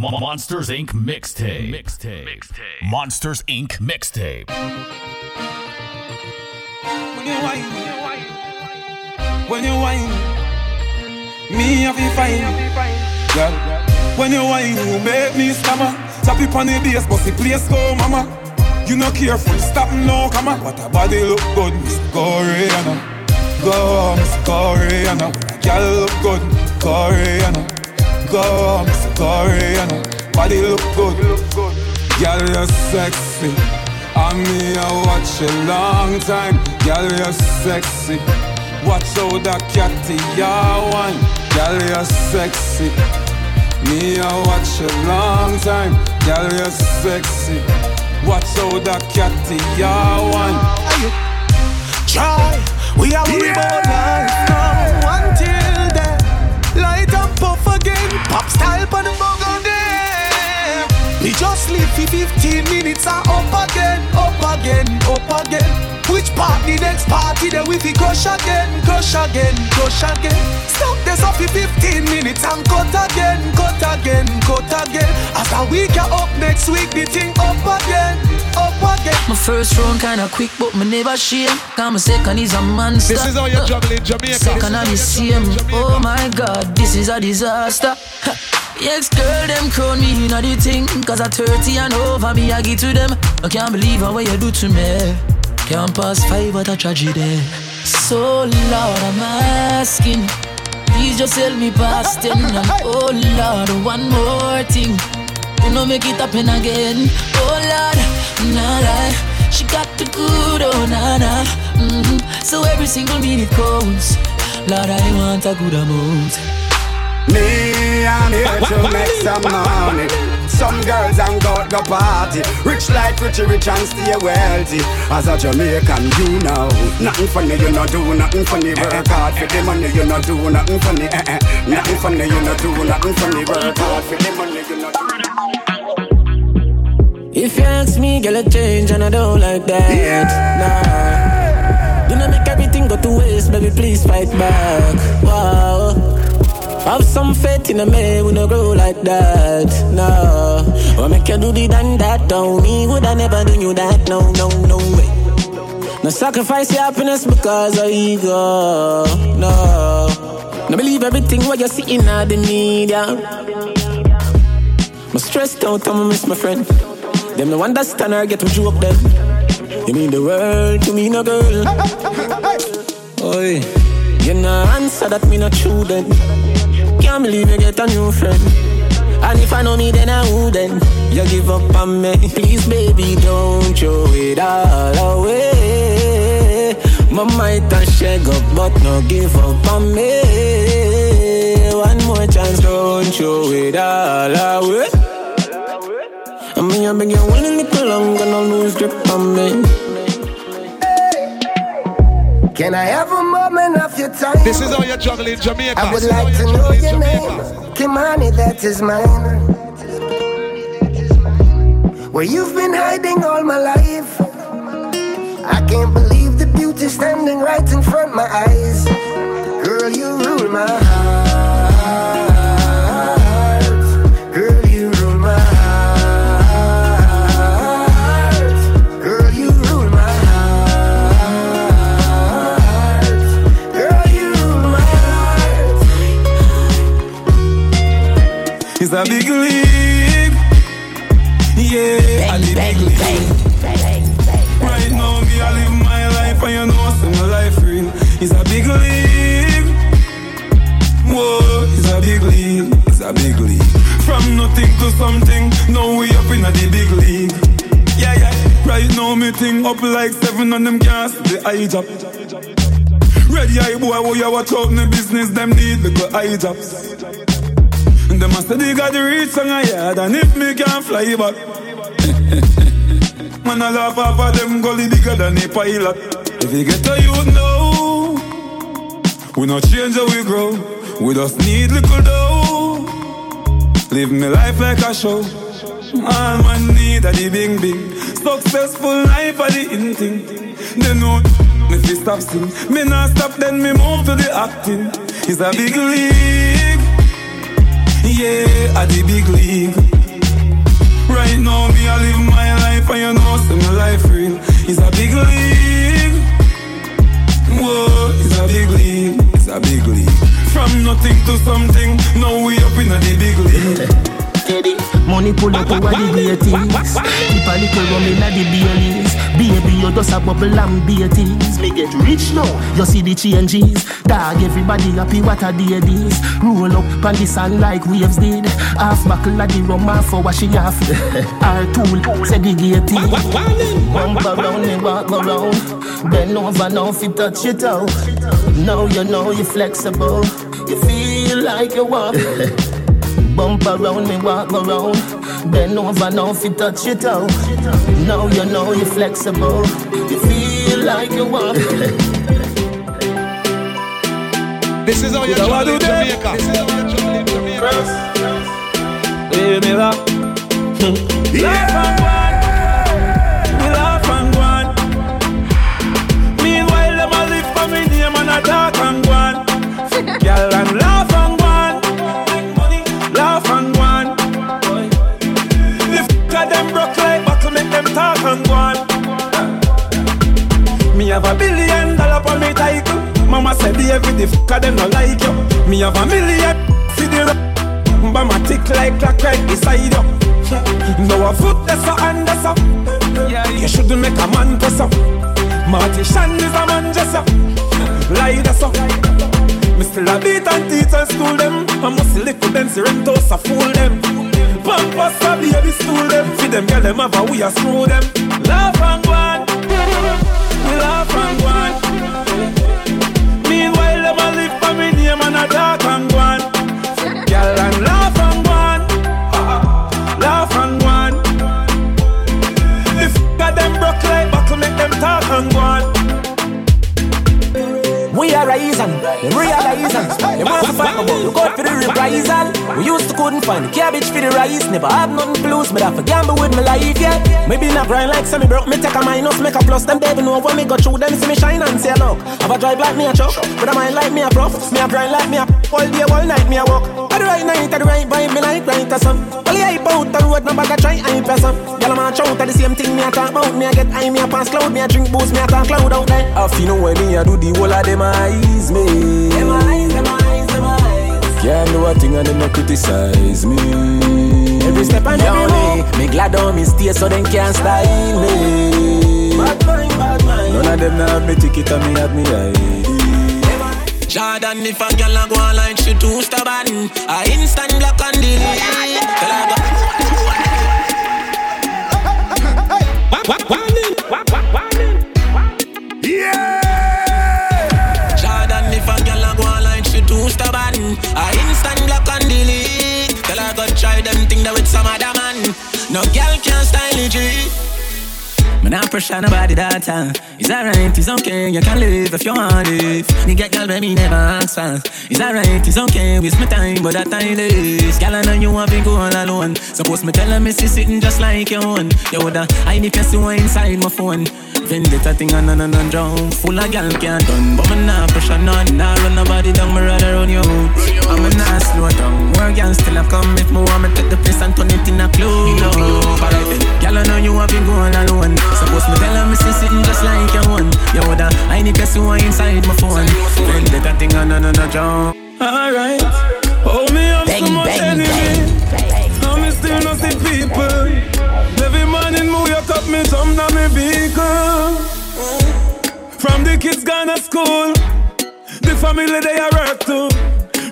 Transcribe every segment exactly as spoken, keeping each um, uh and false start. Monsters Incorporated. Mixtape. Mixtape. Mixtape. Monsters Incorporated. Mixtape. When you whine, when you whine, me have you fine, girl. When you whine, you make me stammer. Tap it on the bass, but the place go, mama. You no careful, stop no comma. But her body look good, Miss Koreana. Go, Miss Koreana. When a girl look good, Koreana. Go, Miss Koreana, body look good. Girl, you're sexy. I mean, I watch a long time. Girl, you're sexy. Watch out that catty ya wine. Girl, you're sexy. Me, I watch a long time. Girl, you're sexy. Watch out that catty ya wine. Try, we are yeah. More life now until then. Light up. Again, pop style for the bugger day. We just live for fifteen minutes and up again, up again, up again. Which part the next party then we fi crush again, crush again, crush again. Stop this up for fifteen minutes and cut again, cut again, cut again. As a week are up next week the thing up again, up again. My first round kinda quick but me never shame. Cause my second is a monster. This is how you juggle in Jamaica. Second I'm the same, oh my god, this is a disaster. Yes, girl, them crown me inna the thing. Cause I'm thirty and over me I give to them. I can't believe what you do to me. Can't pass five but a tragedy. So Lord, I'm asking, please just help me pass ten. And oh Lord, one more thing, you know make it happen again. Oh Lord, nah nah, she got the good, oh nah nah. Mm-hmm. So every single minute counts. Lord, I want a good amount. Me, I'm here to make some money. Some girls and go to party. Rich like Richie Rich and stay wealthy. As a Jamaican, you know nothing funny, you no do nothing funny. Work hard for the money, you no do nothing funny. Nothing funny, you no do nothing funny. Work hard for the money, you no do. If you ask me, girl, I change and I don't like that. Yeah. Nah, you know make everything go to waste, baby, please fight back. Wow. Have some faith in a man, we no grow like that, no. What make you do the done that, don't me? Would I never do you that, no, no, no way. No sacrifice your happiness because of ego, no. No believe everything what you see in all the media. I'm stressed out, I'm miss my friend. Them no understand her, get them joke them. You mean the world to me, no girl. Oi, you no answer that me not true then. Can't believe you get a new friend. And if I know me then I wouldn't. You give up on me. Please baby don't throw it all away. My might and shake up but no give up on me. One more chance don't throw it all away. I mean I beg you one little longer no lose grip on me. Can I have a moment of your time? This is how you juggle in Jamaica. I would like to know your name. Kimani, that is mine. Where you've been hiding all my life. I can't believe the beauty standing right in front of my eyes. Girl, you rule my heart. Girl, you rule my heart. It's a big leap. Yeah, bang, a bang, leap. Bang, bang, bang. Right now, me I live my life and you know some my life real. It's a big leap. Whoa, it's a big leap. It's a big leap. From nothing to something, now we up in a big league. Yeah, yeah. Right now, me thing up like seven on them gas, the eye job. Ready eye boy, oh you watch out in the business, them need little eye jobs. They must have got the reach on my head, and if me can't fly back, man, I laugh off of them gully bigger than a pilot. If you get to you now, we not change how we grow. We just need little dough. Live me life like a show. All man need are the bing bing. Successful life are the in thing. They know me fi stop sing. Me not stop then me move to the acting. It's a big leap. yeah, at the big league. Right now, me, I live my life, and you know, so my life real. It's a big league. Whoa, it's a big league. It's a big league. From nothing to something, now we up in the big league. Money pull up over the great things. Keep a little rum in the beanies. Baby, you just a bubble and beaties. Me get rich now, you see the changes. Dog, everybody happy what a day this. Roll up on the sun like waves did. Half buckle of the rum, half hour she half. Our tool segregated. Bump around and walk around. Bend over now if you touch it out. Now you know you're flexible. You feel like you walk. Bump around me, walk around. Bend over now if you touch it out. Now you know you're flexible. You feel like you walk. This is how you travel in Jamaica. This is how you travel in Jamaica. Leave me laugh. Laugh and go on. Me laugh and go on. Meanwhile, them a live for me name and a talk and go on. Girl and laugh and me have a billion dollar for me title. Mama said the every day f***er them don't like you. Me have a million for the r***. But my tick like clock right beside you. Now a foot that's a hand that's a. You shouldn't make a man press up. Martian is a man just up. Lie that's up. Me still a beat and teach and school them. I must lick with them serentos a fool them. Pampers a baby stool them. Feed them girl them have a we a screw them. Love and one. Laugh and go on. Meanwhile, them a live for me name and a talk and go on. Girl and laugh and go on. Uh-uh. Laugh and go on. The f***er them broke like buckle make them talk and go on. We are rising, them realizing. They want to fight about look out for the reprisal. We used to couldn't find the cabbage for the rice. Never had nothing to lose, but I for gamble with my life, yeah. Maybe in a grind like semi broke, me take a minus, make a plus. Them devil know when me go through them, see me shine and say look. Have a drive like me a truck, but a mind like me a prof. Me a grind like me a p- all day, all night me a walk. At the right night, at the right vibe, me like right to some. Only I bout the road, no bag a try, I pass up. Y'all a march out, at the same thing me a talk about. Me a get high, me a pass cloud, me a drink booze, me a talk cloud out there. If you know why me a do the whole of them eyes, me. Them eyes, them eyes, them eyes. Can't do a thing and them no criticize me. Every step and every walk. Me glad on me stay so them can't style me. Bad mind, bad mind. None of them now have me ticket and me have me I D. Jordan, if a girl a go online, she too stubborn. I instant block and delete. Tell her go. Yeah. Jordan, if a girl a go online, she too stubborn. I instant block and delete. Tell her go try them thing that with some other man. No girl can style it, G. Man, I pressure nobody that time. It's alright, it's okay, you can live if you want it. Nigga, girl, baby, never ask for. It's alright, it's okay, waste my time, but that time is. Girl, I know you want to go all alone. Suppose me tell her me see sitting just like your own. You woulda hide the person who inside my phone. Vendetta thing and none and drown. Full of girl can't done, but me nah pressure none. Nah run nobody down, me rather run you out. I'm a nah slow down. More girls still have come if me want me take the place and turn it in a clue. You know, girl, I know you want to go all alone. Suppose me tell her me see sitting just like your own. You woulda hide the person who inside my phone. Vendetta thing and none and drown. Alright, oh me I'm bang, so much bang, enemy. Now me still not see people. Me jump down me vehicle. From the kids gone to school, the family they are hurt to.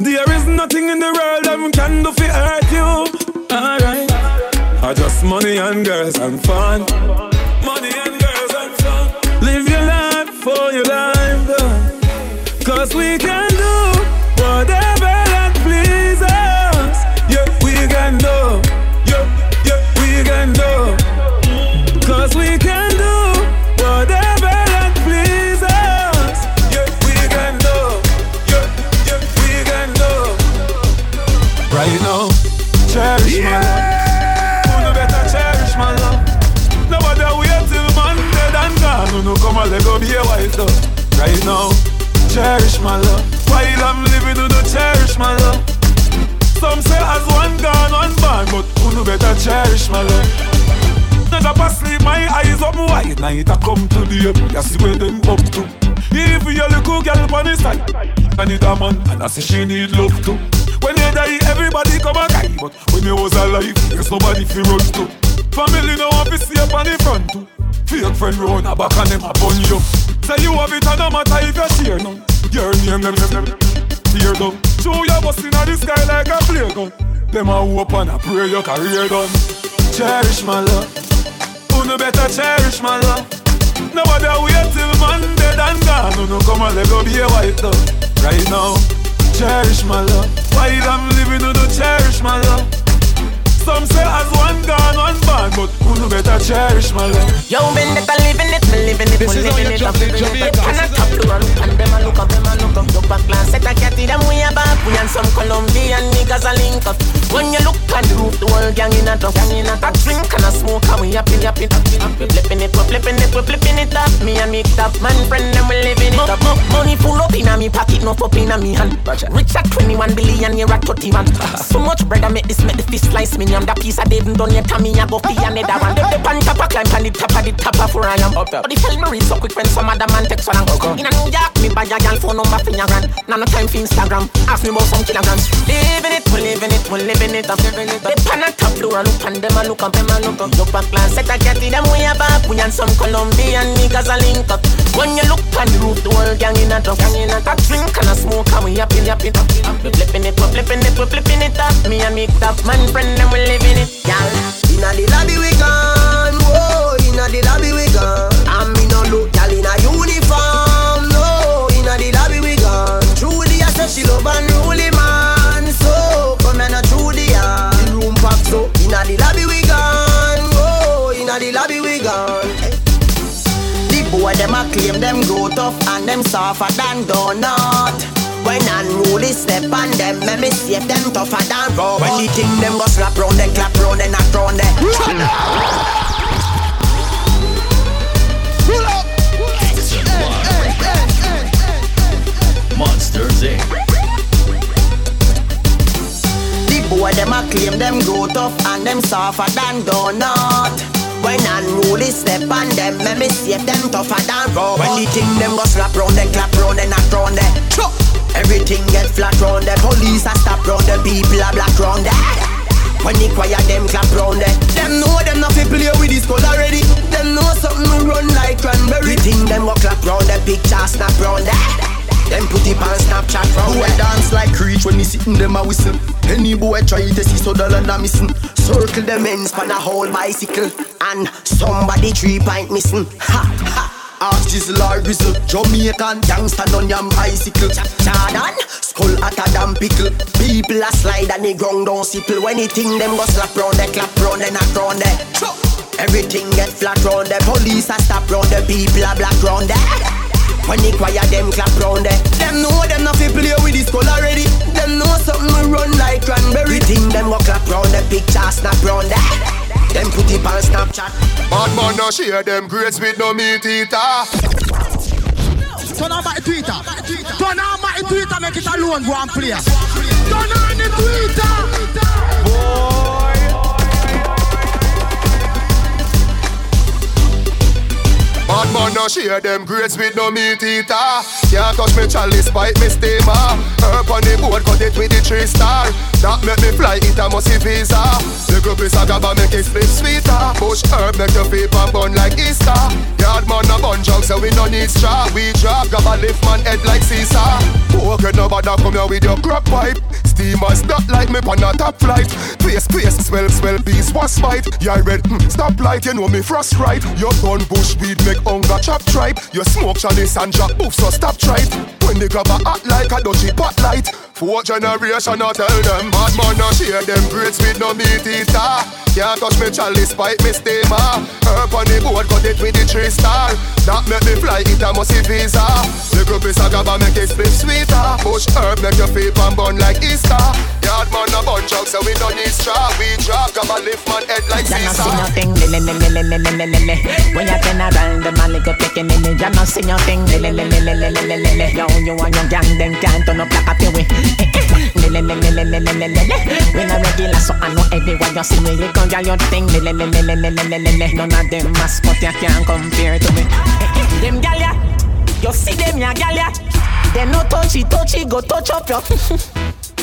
There is nothing in the world that can do for hurt you. Alright, I just money and girls and fun. Money and girls and fun. Live your life for your life though. Cause we can do whatever that pleases us. Yeah, we can do. Yeah, yeah, we can do. Cause we can do whatever that pleases us. Yeah, we can do. Yeah, yeah, we can do. Right now, cherish yeah. my love. You no better cherish my love. Nobody wait till man dead and gone. You no come and let go be a wife though. Right now, cherish my love. While I'm living, you no cherish my love. Some say as one gone, one born, but who better cherish my life? Not up asleep, my eyes up wide. Night I come to the up, you see where them up to. If you look girl on the side, I need a man, and I say she need love too. When you die, everybody come and die, but when you was alive, there's nobody to run to. Family no one to see up on the front too. Fake friend round a back and them upon you. Say you have it and no matter if you share none. Your name, them, them, them, tear down. Show your bust in the sky like a playground. Them a hope and a pray your career done. Cherish my love. Who no better cherish my love? Nobody wait till man dead and gone. Who no come and let go be a wife though. Right now, cherish my love. While I'm living, who no cherish my love? Some say as one gone, one born, but who no better cherish my life? Yo, me never living it, me living it, me living it, I'm living it. And I top the run, and them a look up, them a look up, look back, glance at a cat, them we a back, we and some Colombian niggas a link up. When you look at the roof, the whole gang in a duck, gang in a duck. Drink and a smoke, and we happy, happy, happy, happy. Flipping it, we flipping it, we flipping it up. Me and me top man friend, them we living it up. Money full up in a me pocket, no pop in a me hand. Rich at twenty-one billion, you're at thirty-one. So much bread, I make this, make the fish slice me. I'm the piece I didn't done yet, me I go pee another one. The pan top a climb, pan the top a the top a for I am up. But the tell me real so quick when some other man takes one and go. In a New York, me buy a girl phone number for your grand. Now no time for Instagram, ask me about some kilograms. Living it, we living it, we living it up. The pan a top floor, look and them a look up, them a look up. Look back glance, set a cat in them way a back. We and some Colombian niggas a link up. When you look on the roof, the whole gang in a drop. Gang in a drop, drink and a smoke and we happy, happy, happy. We flipping it, we flipping it, we flipping it up. Me and me top man friend them. Living it, y'all. Inna the lobby we gone, whoa. Inna the lobby we gone. And me no look, y'all in a uniform, no. Inna the lobby we gone. Trudy, I said she love and unruly man, so come and a Trudy, ah. The room packed so. Inna the lobby we gone, whoa. Inna the lobby we gone. The boy them a claim them grow tough and them suffer than donut. When unruly step on them, make me save them tougher than rope. When the thing them go slap round and clap round and knock round them. Pull up! Monsters Incorporated. The boy them a claim them grow tough and them suffer than donut. When unruly step on them, make me save them tougher than rope. When the thing them go slap round and clap round and knock round them. Everything get flat round the police a stop round the people a black round the. When the choir them clap round the. Them know them not fi play with this school already. Them know something run like cranberry. The thing them go clap round the picture snap round the. Them put it on Snapchat round the. Who a dance like Creech when me sitting them a whistle. Any boy try to see so dollar na missing. Circle the men span a whole bicycle. And somebody three pint missing. Ha ha. Ask Jizzle or Rizzle, Jamaican gangsta on yam bicycle. Jordan, skull at a damn pickle. People a slide and the ground don't sipple. When the thing them go slap round the clap round the knock round the. Everything get flat round the police a stop round the people a black round the. When the choir them clap round the. Them know them not fi play with this skull already. Them know something run like cranberry. The thing them go clap round the picture snap round the. Them put it on Snapchat. Bad man no share them grades with no meat eater. Turn on my Twitter. Turn on my Twitter, make it alone, go and play. Turn on the Twitter. Boy. Bad man no share them grades with no meat eater. Can't touch me chalice, bite me steamer. Herb on the board, cut it with the three star. That make me fly, it a musty visa. The group is a gaba, make it slip sweeter. Push herb, make your paper and bun like Easter. Yard man a bun jug, so we no need straw. We drop, grab a lift man head like Caesar. Okay, nobody come here with your crop pipe. Steamers not like me pan a top flight. Place, place, swell, swell, bees, was fight. Yeah, red, mm, stop light, you know me frost right. Your gun bush weed make hunger chop tripe. You smoke chalice and jack boof, so stop tripe. When they grab a hat like a dodgy pot light. Four generation I tell them. Bad man no share them grades with no meat eater. Can't touch me chalice, bite me steamer. Herb on the board, cut it with the three star. That make me fly, it a musty visa. The group is a gaba, make it split sweeter. Push herb, make your paper and bun like Easter. Yard man a bun jug, so we no need straw. We drop, grab a lift man head like Caesar. Y'all not see nothing, lele, lele, lele, lele, lele. When you turn around, the man like a picking in it. Y'all not see nothing, lele, lele, lele, lele, lele. Yo, you and your gang, them can't turn up like a peewee. le le le le le le le. When I regular, so I know everyone you see me. You can do your thing, le le le le le le le. None of them a spot ya can compare to me. Them gyal ya, you see them ya gyal ya. They no touchy touchy, go touch up your.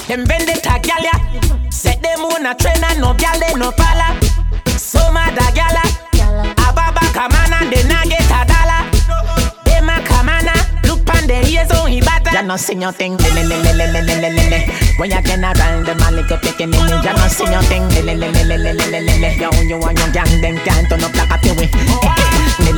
Them vendetta gyal ya, set them on a train and no gyal they no pala. So mad a gyal ya, ababa kamana they na get a dollar. They ma kamana. You're not seeing your thing, when you can around them, I like a picking in. You're not seeing your thing, yo, you and your gang, them can't turn up like a peewee.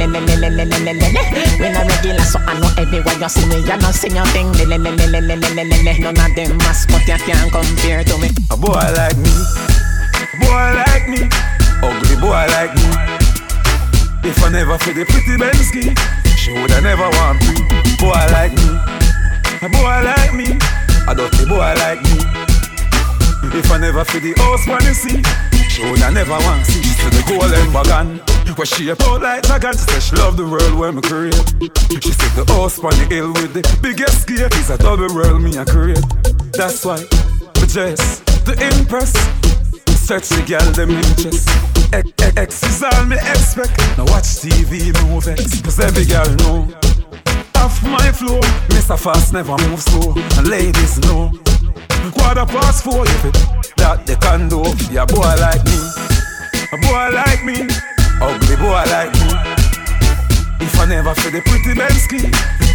When I'm regular, so I know everywhere you see me. You're not seeing your thing, none of them mascot you can't compare to me. A boy like me, a boy like me, ugly boy like me. If I never feel the pretty Bentley, she woulda never want me. Boy like me, a boy like me, a dirty boy like me. If I never feed the house when you see, she woulda never want see. To the golden wagon, where she a out like dragon. She said she love the world when me create. She said the house on the hill with the biggest gate is a double world me a create. That's why the dress, the impress, search the girl them interest. X, X, X is all me expect. Now watch T V, no vex, cause every girl know. Off my floor, Mister Fast never move slow. And ladies know, quarter past four, if it that they can do. Yeah, a boy like me, a boy like me, ugly boy like me. If I never feel the pretty Benski,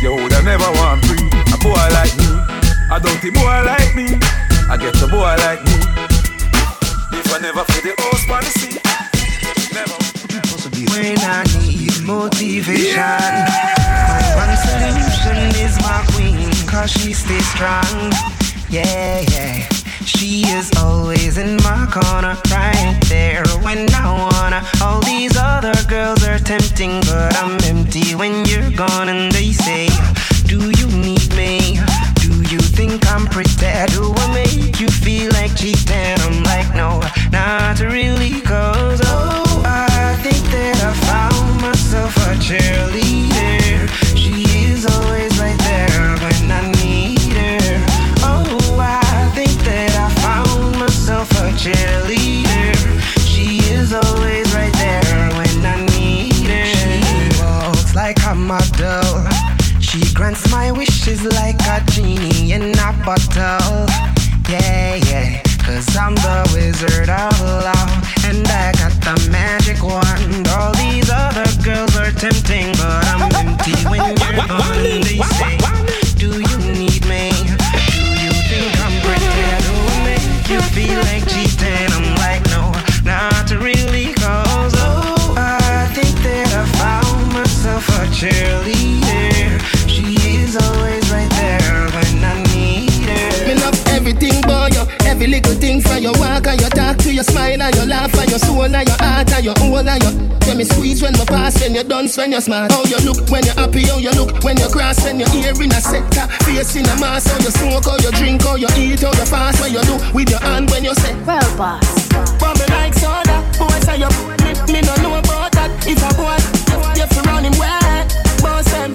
you woulda never want free. A boy like me, a dirty boy like me, I get a boy like me. If I never feel the house by the sea. When I need motivation, yeah. My one solution is my queen, cause she stays strong. Yeah, yeah. She is always in my corner, right there when I wanna. All these other girls are tempting, but I'm empty when you're gone. And they say, do you need me? Do you think I'm pretty? Do I make you feel like cheating? I'm like, no, not really, cause oh, I found myself a cheerleader. She is always right there when I need her. Oh, I think that I found myself a cheerleader. She is always right there when I need her. She walks like a model. She grants my wishes like a genie in a bottle. Yeah, yeah. Cause I'm the wizard of love, and I got the magic wand. All these other girls are tempting, but I'm empty when you're gone. They say, do you need me? Do you think I'm pretty? Do I make you feel like cheating? I'm like, no, not really, cause oh, I think that I found myself a cheerleader. She is always right there when I need her. Me love everything but you. Every little thing from your walk and your talk to your smile and your laugh and your soul and your heart and your whole and your. When me squeeze, when me pass, when you dance, when you smile. How you look when you're happy, how you look when you're cross, when you're here in a sector, face in a mask. How you smoke, how you drink, how you eat, how you fast, what you do with your hand when you say, well, boss. But me like soda, boys are your me, me no know about that. If a boy, you feel round him well, boss him,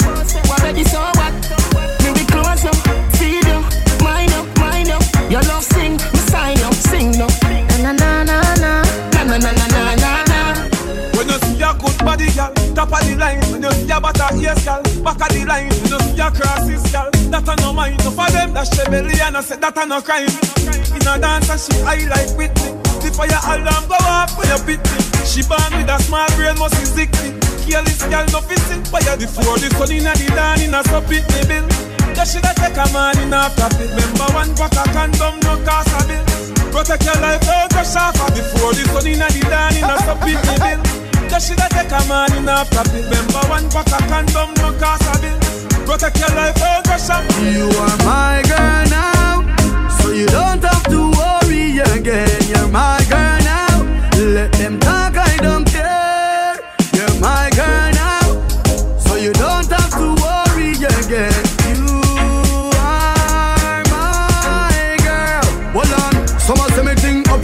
what ready so what? Me be close now, see them, mind up, mind up. Your love sing. Sing no. Na na na na na na na na na na. When you see your good body, girl, top of the line. When you see your butter, yes, girl, back of the line. When you see your crosses, girl, that a no mind. No for them, that shebelly and I said that a no crime. In a dance and she high like Whitney. The fire alarm go off when you beat me. She born with a small brain, must be sickly. Careless girl, no fixing fire. Before the sun inna the dawn, inna stop it, me bill. You shoulda take a man inna profit. Remember one pack of condom, no cost a bill. Protect your life out of shafa. Before the sun inna the dawn inna stop it, me bill. You shoulda take a man inna profit. Remember one pack of condom, no cost a bill. Protect your life out of shafa. You are my girl now, so you don't have to worry again. You're my girl now, let them talk, I don't care. You're my girl now, so you don't have to worry again.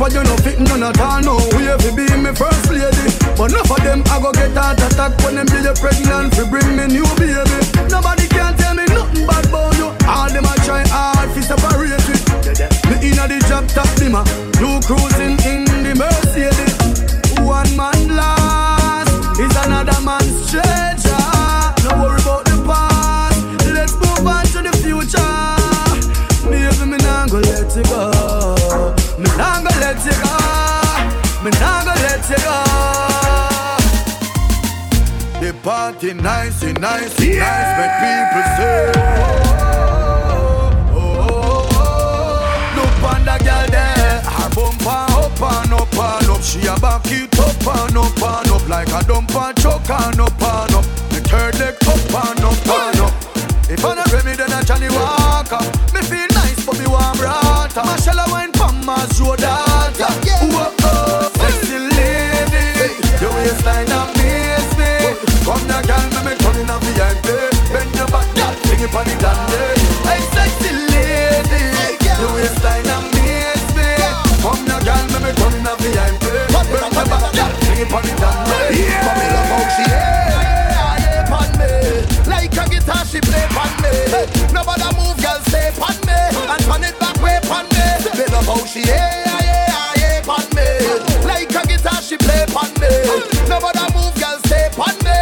But you no fit none at all, no we have to be my first lady. But enough of them I go get heart attack when them get you pregnant to bring me new baby. Nobody can tell me nothing bad about you. All them I try hard to separate it. want it nice, it nice, it yeah. nice. Make people say, oh, oh, oh, oh. Look on that girl there. Her bumper up and up and up. She a back it up and up and up. Like a dump and choke and up and up. Make her leg up and up and up. If I don't bring me, then I Johnny Walker. Me feel nice, but me want brata. My shell a wine from my Zodata. Oh, oh, sexy lady. Your waistline up. Come now, girl, me me turn in a V I P. Bend your back, girl, bring it on the dandy. Hey, sexy lady, your waistline amaze me. Come now, girl, me me turn in a V I P. Bend your back, girl, bring it on the dandy. But me love how she air on me, like a guitar she play on me. Nobody move, girl, stay on me and turn it back way on me. Me love how she air on me, like a guitar she play on me. Nobody move, girl, stay on me.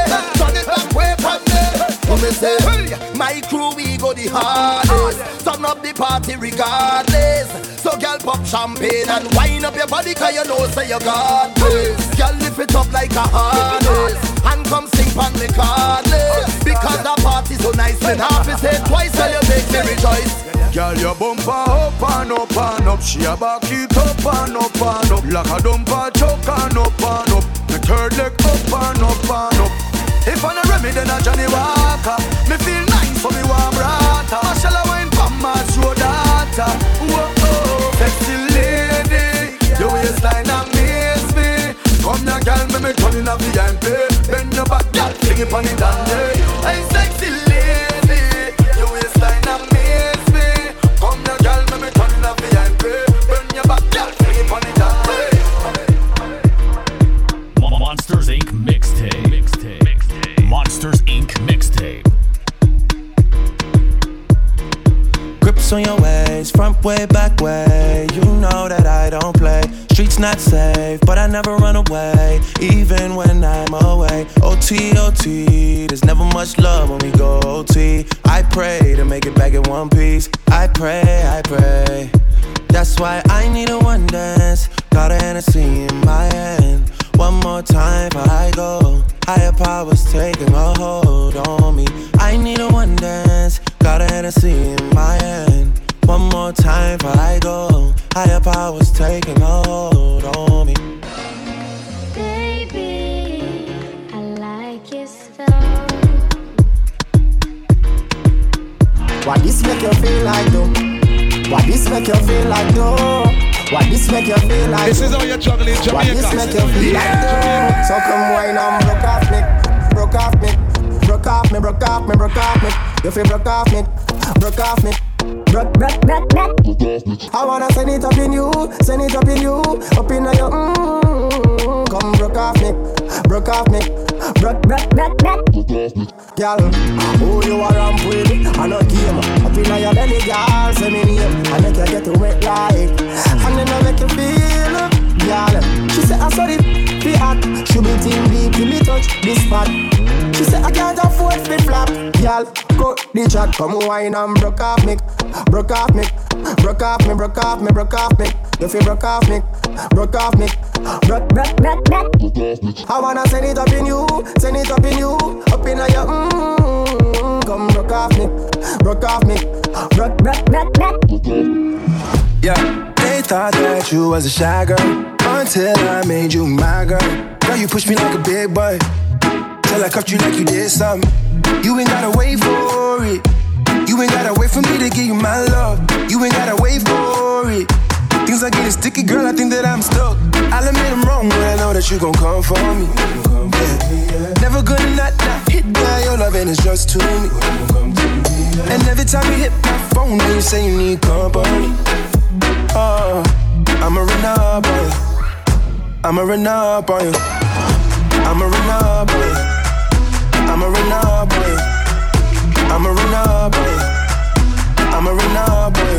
My crew, we go the hardest. Turn up the party regardless. So girl, pop champagne and wind up your body, cause you know say you got this. Girl, lift it up like a harness and come sing pan me cardless. Because the party's so nice, and half is said twice, so you make me rejoice. Girl, your bumper up and up and up. She a back it up and up and up. Like a dumper choke and up and up. The third leg up and up and up. If I don't remedy, then I Johnny Walker. Me feel nice, so me want brata. I shall I wine from my show data. Whoa-oh, sexy lady, your waistline amaze me. Come now, girl, me me turn in a V I P. Bend your back, girl, sing it on the dandy. Hey, sexy lady, your waistline amaze me. Come now, girl, me me turn in a V I P. Bend your back, girl, sing it on the dandy. Monsters Incorporated. Mixtape. Mixtape. Monsters Incorporated. Mixtape. Grips on your ways, front way, back way. You know that I don't play. Streets not safe, but I never run away. Even when I'm away. O T, O T, there's never much love when we go O T. I pray to make it back in one piece. I pray, I pray. That's why I need a one dance. Got a Hennessy in my hand. One more time before I go. Higher powers taking a hold on me. I need a one dance. Got a Hennessy in my hand. One more time before I go. Higher powers taking a hold on me. Baby, I like you so. What this make you feel like though? What this make you feel like though? What this make you feel like? This is how you're juggling Jamaica. What this make you feel yeah. like? So come wine and broke off me, broke off me, broke off me, broke off me, broke off me. You feel broke off me, broke off me, broke, broke, broke, broke. I wanna send it up in you, send it up in you, up in your mmm. Come broke off me, broke off me, broke, broke, broke, broke. Girl, who you are ramp with? I know game. Up in your belly, girl, send me name. I make you get wet like. And then I make you feel up, girl. She said, I'm sorry, be hot. She be team deep till me touch this spot. She said, I can't afford to flap. Girl, cut the chat. Come wine and broke off me, broke off me, broke off me, broke off me, broke off me. You feel broke off me, broke off me, broke, broke, broke, broke. I wanna send it up in you, send it up in you, up in your mmm. Come broke off me, broke off me, broke, broke, broke, broke. Yeah. They thought that you was a shy girl until I made you my girl. Girl, you pushed me like a big boy till I cuffed you like you did something. You ain't gotta wait for it. You ain't gotta wait for me to give you my love. You ain't gotta wait for it. Things are getting sticky, girl, I think that I'm stuck. I'll admit I'm wrong, but I know that you gon' come for me. Yeah. Never gonna not, not hit by your love, and it's just to me. And every time you hit my phone, you say you need company. Oh, I'ma run up on you. I'ma run up on you. I'ma run up on you. I'ma run up on you. I'ma run up on you. I'ma run up on you.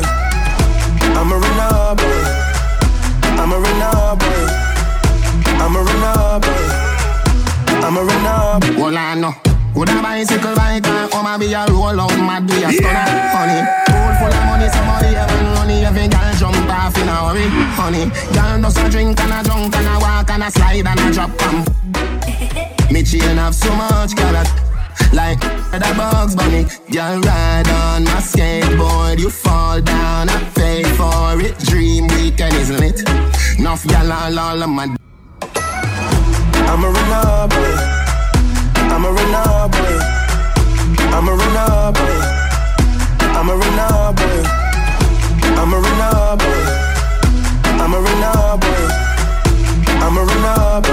I'ma run up on you. I'ma run up on you. I'ma run up on you. I'ma run up. All I know, would I bicycle bike and I'ma be a roll out my day. I stutter funny. Full of money, somebody having money, every girl jump off in a hurry, honey. Girl does a drink and a drunk and a walk and a slide and a drop. Me chain have so much carrot. Like the Bugs Bunny. Girl, ride on my skateboard. You fall down, I pay for it. Dream weekend, isn't it? Nuff y'all all, all of my d- I'm a runner boy. I'm a runner boy. I'm a runner boy. I'm a runner boy. I'm a runner boy. I'm a runner boy. I'm a runner boy.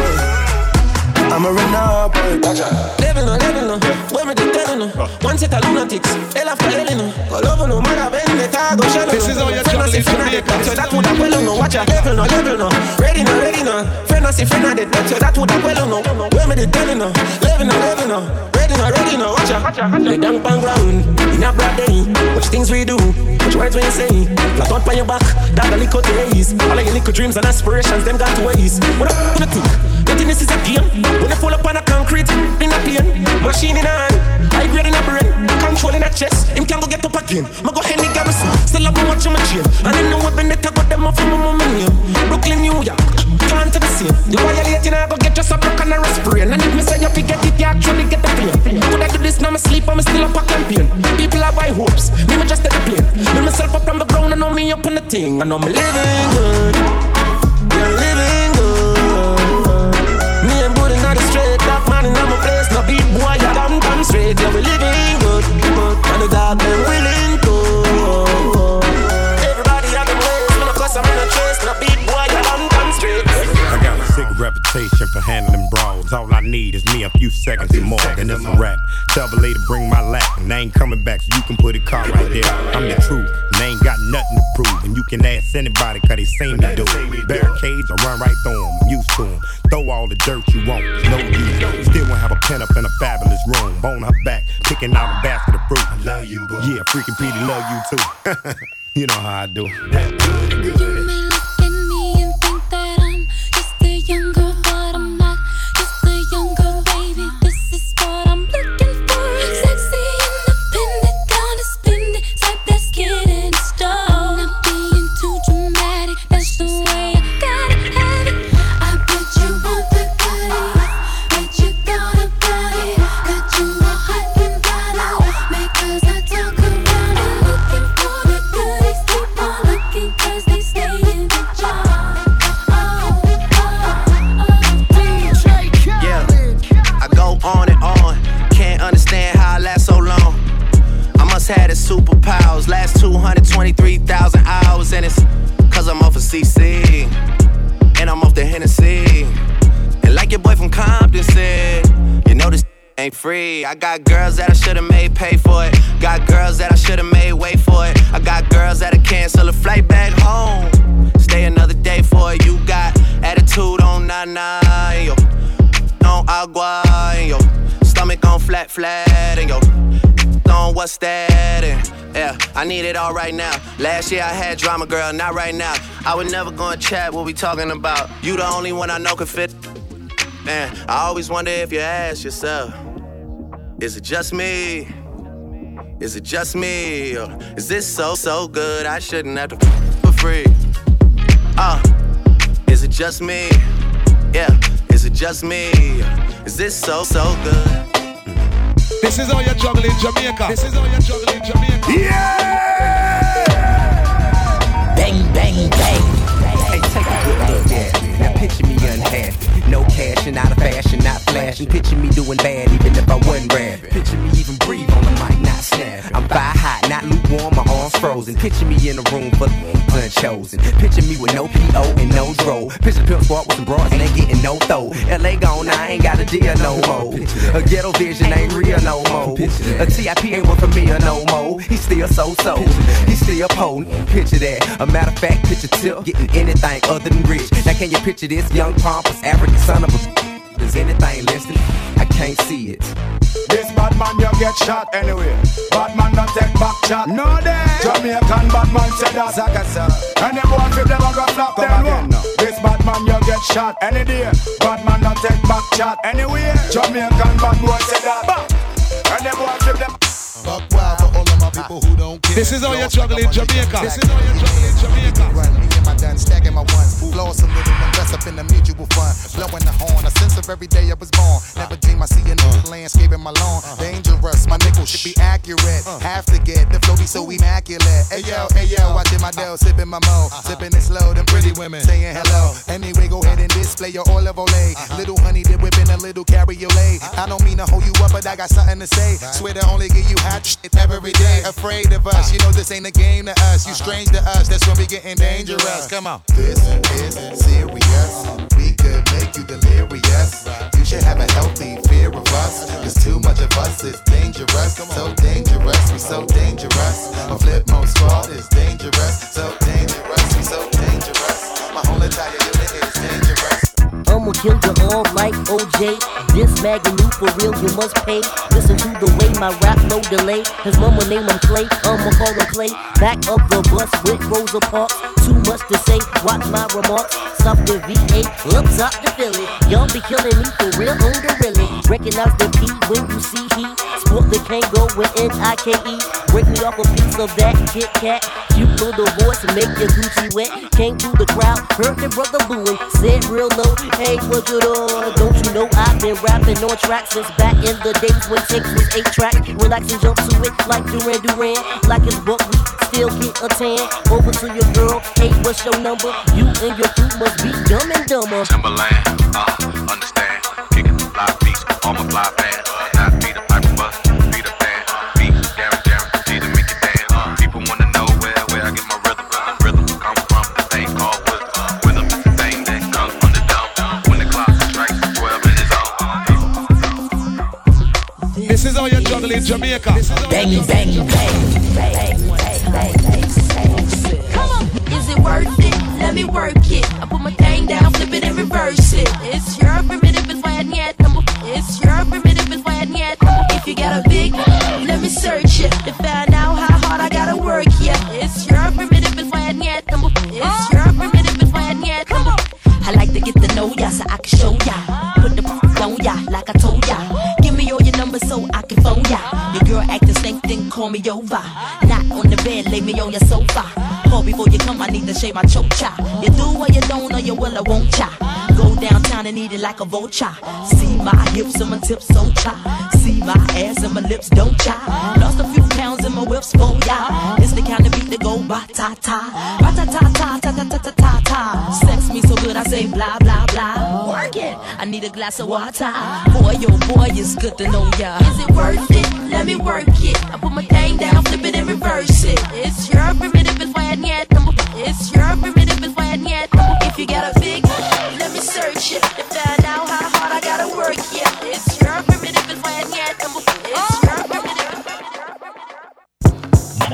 I'm a runner boy. Level on, level on. When we did tell no. One set of lunatics. L after L no. All over no matter when they tag or shadow. This is all your channel is to make. So that would have well no. Watch out. Level on, level on. Ready no, ready no. See friend I did that, so that would have well no. Where me the telling no, living no, living no, ready no, ready no, watch out, watch out, watch out. Lay down pan ground, in a broad day, which things we do, which words we say, flat out by your back, that the little days, all of your little dreams and aspirations, them got ways. What up, you think? You think this is a game? When you fall upon a concrete, in a pain, machine in a hand, high grade in a brain, control in a chest, him can go get up again, ma go Henry Garrison, still have been watching my chain, and I know what Benetta got them off from my menu, Brooklyn, New York, can't to the same. You violating, I go get yourself a can of aspirin. And if me say you forget it, you actually get the pain. Could I do this now, I sleep, I'm still up a campaign. People have high hopes, me me just at the plane. Me myself up from the ground, I know me up on the thing. I know me living good, you're living good. Me and Buddy not a straight, that man in my place. No big boy, I don't come straight. Yeah, we living good, good. And the dog been willing to. Everybody have the ways, me no cuss, I'm in a trace. No big boy, I don't come straight. Reputation for handling brawls. All I need is me a few seconds and more. And it's a wrap. Tell the lady to bring my lap. And I ain't coming back, so you can put a car right there. I'm the truth, and I ain't got nothing to prove. And you can ask anybody, cause they seem to do it. Barricades, I run right through them, I'm used to them. Throw all the dirt you want, no use. Still won't have a pen up in a fabulous room. On her back, picking out a basket of fruit. I love you, bro. Yeah, freaking Petey love you too. You know how I do. Young girl, but I'm not just a young girl, baby. This is what I'm looking for. Sexy, independent, gonna spend it. Like that's getting stuck. I'm not being too dramatic. That's the way I gotta have it. I bet you want the goodie. Bet you gotta got it. Got you all hot and bottle. Make us not talk around it. Looking for the goodies. Keep on looking, cause they stay in the jar. On and on, can't understand how I last so long. I must have the superpowers, last two hundred twenty-three thousand hours, and it's cause I'm off of C C, and I'm off the Hennessy. And like your boy from Compton said, you know this ain't free. I got girls that I should've made pay for it. Got girls that I should've made wait for it. I got girls that'll cancel a flight back home, stay another day for it. You got attitude on nine nine, yo. On agua and yo stomach on flat flat and yo on what's that and yeah I need it all right now. Last year I had drama, girl, not right now. I would never go and chat what we talking about. You the only one I know can fit. Man, I always wonder if you ask yourself, is it just me? Is it just me? Or is this so so good I shouldn't have to f- for free? Uh, is it just me? Yeah. Is it just me? Is this so, so good? This is all you're juggling, Jamaica. This is all you're juggling, Jamaica. Yeah! Bang, bang, bang. Hey, take a good look at me. Now picture me unhappy. No cash and out of fashion, not flashing. Picture me doing bad even if I wasn't rapping. Picture me even breathe on the mic, not snapping. I'm fire hot, not lukewarm, my arms frozen. Picture me in a room for unchosen. Picture me with no P O and no dro. Picture pimps walk with some bras and ain't getting no throw. L A gone, I ain't got a deal no more. A ghetto vision ain't real no more. A T I P ain't one for me or no more. He still so-so, he still potent. Picture that, a matter of fact, picture till getting anything other than rich. Now can you picture this young pompous African son of a? Is anything less than? I can't see it. This bad man, you get shot anyway. Bad man don't take back shot. No, they Jamaican bad man said that. Sakasa. And they want to never go flop them. This bad man, you get shot any day. Bad man don't take back shot anyway. Jamaican bad boy said that. And they want to them. Fuck wild for all of my people who don't care. This is all you're juggling, Jamaica. This is all you're juggling, Jamaica. My done stacking my one, lost a little, invest up in the mutual fund, blowing the horn. I sense of every day I was born, never dreamed. see another uh, landscape in my lawn. Uh, Dangerous, my nickel should be accurate. Uh, Have to get the flow be so immaculate. Hey yo, hey yo, watching my dough, sipping my mo, uh-huh. sipping it slow. Them pretty women saying hello. Anyway, go ahead and display your olive olay. Uh-huh. Little honey dip whipping a little cabriolet. Uh-huh. I don't mean to hold you up, but I got something to say. Right. Swear to only give you hot shit every day. Afraid of us, you know this ain't a game to us. You strange to us, that's when we getting dangerous. Come on. This is serious. We could make you delirious. You should have a healthy fear of us. Cause too much of us is dangerous. So dangerous, we so dangerous. A flip mode squad is dangerous. So dangerous, we so dangerous. My whole entire unit is dangerous. I'ma kill you all like O J. This magazine for real, you must pay. Listen to the way my rap, no delay. His mama name him Clay, I'ma call him Clay. Back up the bus with Rosa Parks. Too much to say, watch my remarks. Stop the V A, oops, up the Philly. Y'all be killing me for real, on the really. Recognize the P when you see he. Sport the Kangol with N I K E. Break me off a piece of that Kit Kat. You know the voice, make your Gucci wet. Came through the crowd, heard the brother booing. Said real low, hey, what you doing? Don't you know I've been rapping on tracks since back in the days when tapes was eight track. Relax and jump to it like Duran Duran. Like it's what we still get a tan. Over to your girl, hey, what's your number? You and your crew must be dumb and dumber. Timbaland, uh, understand. Kicking the fly beats, all my fly fans. Not be the piper bus, be the fan. Beat, Darren, Darren, see to make it dance. Uh, people wanna know where, where I get my rhythm. Uh, rhythm come from the thing called wisdom. Rhythm is the thing that comes from the dumb. When the clock strikes, twelve in his own. This is how you're juggling Jamaica. This is bang, bang, bang, bang, bang, bang. Come on, is it worth it? Let me work it. I put my thing down, flip it and reverse it. It's your primitive, it's why I need number. It's your primitive, it's why I need number. If you got a big, let me search it to find out how hard I gotta work. Yeah, it's your primitive, it's why I need number. It's your primitive, it's why I need number. I like to get to know ya so I can show ya. Put the f on ya like I told ya. Give me all your numbers so I can phone ya. Your girl act the same thing, call me over. Not on the bed, lay me on your sofa. Before you come, I need to shave my choke cha. You do or you don't, or you will or won't cha. Go downtown and eat it like a vulture. See my hips and my tips, so cha. See my ass and my lips, don't cha. Lost a few pounds in my whips, for ya. It's the kind of beat that go ba ta ta, ba ta ta ta ta ta ta ta ta ta. Sex me so good, I say blah blah blah. Work it, I need a glass of water. Boy, oh boy, it's good to know ya. Is it worth it? Let me work it. I put my thing down, flip it and reverse it. It's your primitive, it's why I need number. It's your primitive, it's why I need number. If you got a big, let me search it to find out how hard I gotta work. Yeah, it's your primitive, it's why I need number. It's your primitive.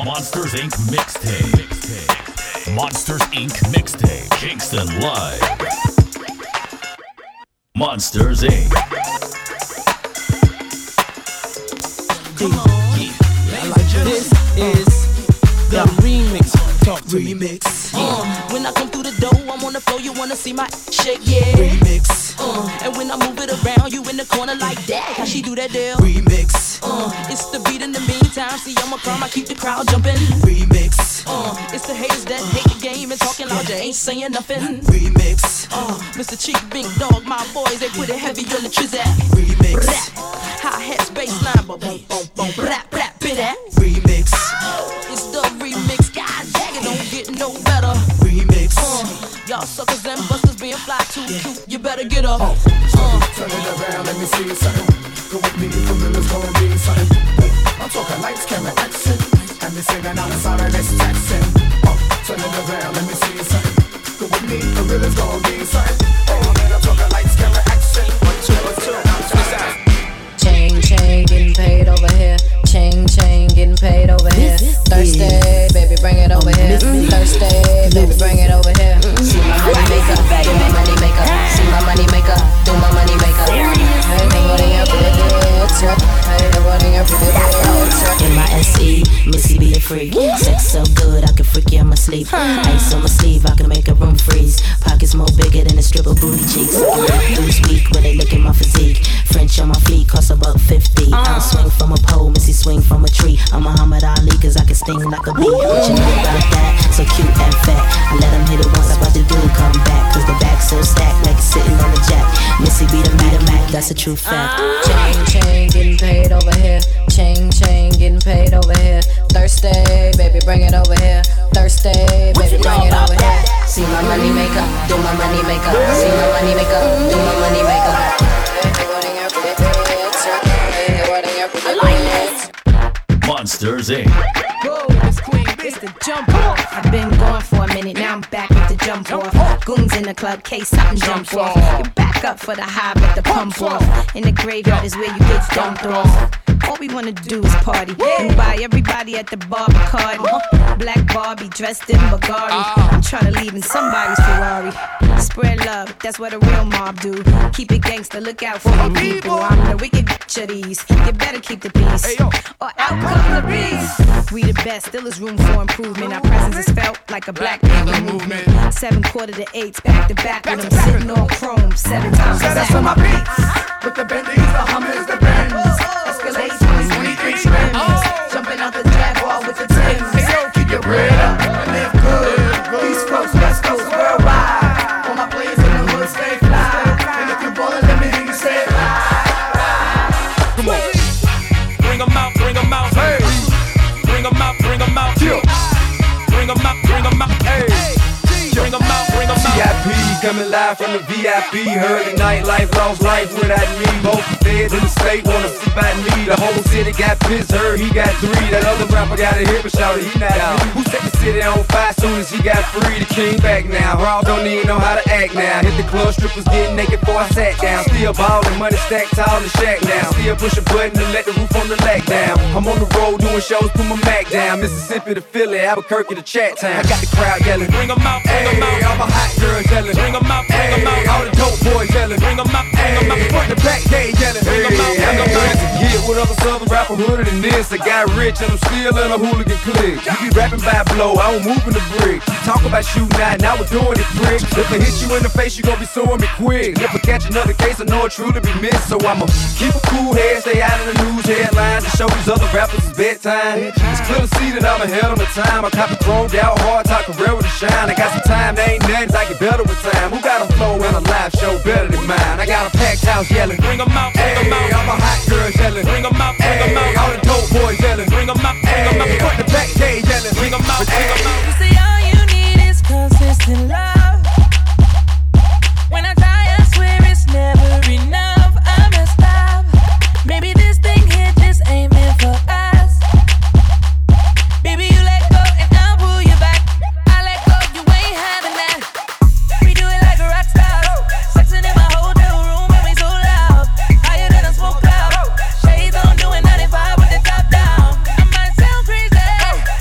Monsters Incorporated. Mixtape. Monsters Incorporated. Mixtape. Kingston Live. Monsters Incorporated. This is the remix. Talk to remix. Me. Uh, when I come through the door, I'm on the floor. You wanna see my shake, yeah. Remix. Uh, and when I move it around, you in the corner like that. How she do that, deal? Remix. Uh, it's the beat in the meantime. See, I'm a crime. I keep the crowd jumping. Remix. Uh, it's the haters that hate the game and talking loud. They ain't saying nothing. Remix. Uh, Mister Cheek, Big Dog, my boys, they put it heavy on the trizzy. Remix. Rap. High hats, baseline, but boom, boom, boom, rap, rap, bit that. Remix. Oh, it's the remix. God dang it, don't get no better. Remix. Uh, y'all suckers and busters being fly too cute. You better get up. Oh, uh, turn it around, let me see something. Go with me, for real, it's gonna be something. I'm talking lights, camera, action. And me singing out of sorry, that's Jackson. Oh, turn it around, let me see something. Go with me, for real, it's gonna be something. Oh, man, I'm talking lights, camera, action. One, two, one, two, one, two, Chain, chain, getting paid over here. Chain, chain, getting paid over here. Thursday, baby, bring it over here. Thursday, baby, bring it over here. See my money maker, do my money maker. See my money maker, do my money maker. Hey, nobody up with it, trip. Hey, nobody up with it, M I S E, Missy be a freak. Sex so good, I can freak you on my sleep. Ice on my sleeve, I can make a room freeze. Pockets more bigger than a strip of booty cheeks. Dudes weak when they look at my physique. French on my feet, cost a buck fifty. I don't swing from a pole, Missy swing from a tree. I'm Muhammad Ali, cause I can sting like a bee. What you know about that? So cute and fat. I let him hit it once, I watch the dude come back. Cause the back's so stacked, like it's sitting on the jack. Missy be the Mac, that's a true fact. Chain, chain, getting paid over here. Chain, chain, getting paid over here. Thursday, baby, bring it over here. Thursday, baby, bring it over here. See my money make up, do my money make up. See my money make up, do my money make up. Monsters Incorporated. Whoa, it's Queen, it's the jump off. I've been gone for a minute, now I'm back with the jump off. Goons in the club, case something jump off. You back up for the high, but the pump off. In the graveyard is where you get dumped off. All we wanna do is party and buy everybody at the bar Bacardi. Black Barbie dressed in Bvlgari. I'm tryna leave in somebody's Ferrari. Spread love, that's what a real mob do. Keep it gangster, look out for the people. I'm the wicked bitch of these. You better keep the peace, or out come the beast. We the best, still is room for improvement. Our presence is felt like a black people movement. Seven quarter to eights, back to back, and I'm sitting on chrome seven times. Set us on my beats with the Bentleys, the Hummers, the Benz. Oh. Jumping out the Jaguar with the Timbs. Hey, yo, keep your bread up and live good. East Coast, West Coast, worldwide. All my players in the hood stay fly. And if you're ballin', let me hear you say fly. Come on. Bring them out, bring them out. Hey. Bring them out, bring them out. Yeah. Bring them out, bring them out. Hey. Bring them out, bring them out. G I P coming live from the V I P. Heard the nightlife, lost life without me. Both the feds in the state wanna see by me. The whole city got pissed, heard he got three. That other rapper got a hip and shouted, he not out. Who set the city on fire soon as he got free? The king back now. Raw don't even know how to act now. Hit the club, strippers getting naked before I sat down. Still ballin', money stacked tall in the shack now. Still push a button to let the roof on the lack down. I'm on the road doing shows, put my Mac down. Mississippi to Philly, Albuquerque to Chat Town. I got the crowd yelling, bring 'em out. Hey, all my hot girls yelling, bring 'em out, bring 'em out. All the dope boys yelling, bring 'em out, bring 'em out. Front to back, they yelling, bring 'em out, bring 'em out. Yeah, what other southern rapper hooded than this? I got rich and I'm still in a hooligan clique. You be rapping by blow, I don't move in the brick. You talk about you now, now we're doing it, prick. If I hit you in the face, you gon' be suing me quick. If I catch another case, I know it truly be missed. So I'ma keep a cool head, stay out of the news headlines, and show these other rappers it's bedtime. It's clear to see that I'm ahead of my time. I copy chromed out hard, talk career with a shine. I got some time, there ain't nothing, I get better with time. Who got a flow and a live show better than mine? I got a packed house yelling, bring 'em out, bring 'em out. All my hot girls yelling, bring 'em out, bring 'em out. All the dope boys yelling, bring 'em out, bring 'em out. Front to back, they yelling, bring 'em out, bring 'em out. You see, all you need is consistent love. When I die, I swear it's never enough. I'm a stop. Maybe this thing here just ain't meant for us. Baby, you let go and I'll pull you back. I let go, you ain't having that. We do it like a rock star. Sexing in my hotel room and we so loud. Higher than a smoke cloud. Shades on doing ninety-five with the top down. I might sound crazy,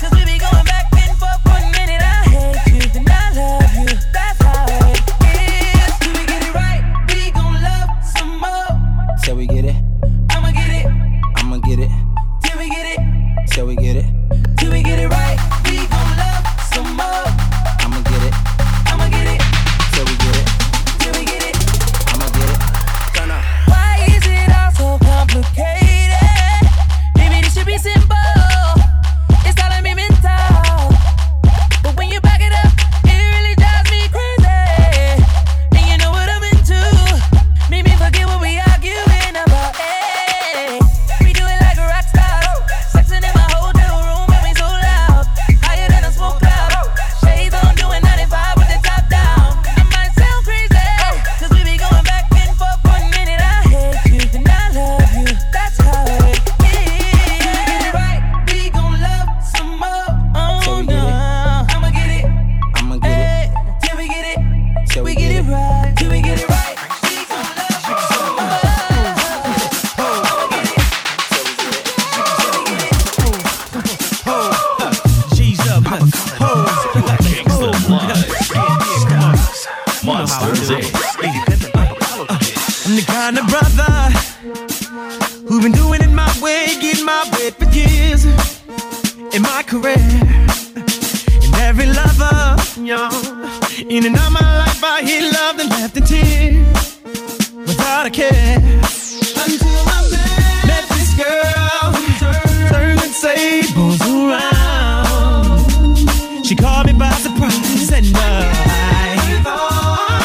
cause we be going back and forth for a minute. I hate you and I love you. That's how it is. Do we get it right? We gon' love some more. Till we get it. I'ma get it. I'ma get it. Till we get it. Till we get it. Till we get it right, we gon' love some more. I'ma get it. I'ma get it. Till we get it. Till we get it. I'ma get it. Turn up. Why is it all so complicated? Maybe this should be simple. It's all in me mental. But when you back it up, it really drives me crazy. And you know what I'm into. Make me forget what we arguing about. Hey, we do it like a rock star. Sexing in my hotel room and we so loud. Higher than a smoke cloud. Shades on doing ninety-five with the top down. I might sound crazy, cause we be going back and forth for a minute. I hate you and I love you. That's how it is. Do we get it right? We gon' love some more. Oh no. I'ma get it. I'ma get it. Till we get it. Till we get it right. Till we get it right. We gon' love some more. I'ma get it. Till we get it. G's up, ho, ho, ho. Monsters Incorporated. I'm the kind of brother who been doing it my way, getting my way for years in my career. And every lover, y'all, in and out my life, I hit love and left in tears without a care. Until I met, met this girl, turn the tables around. She caught me by surprise and I.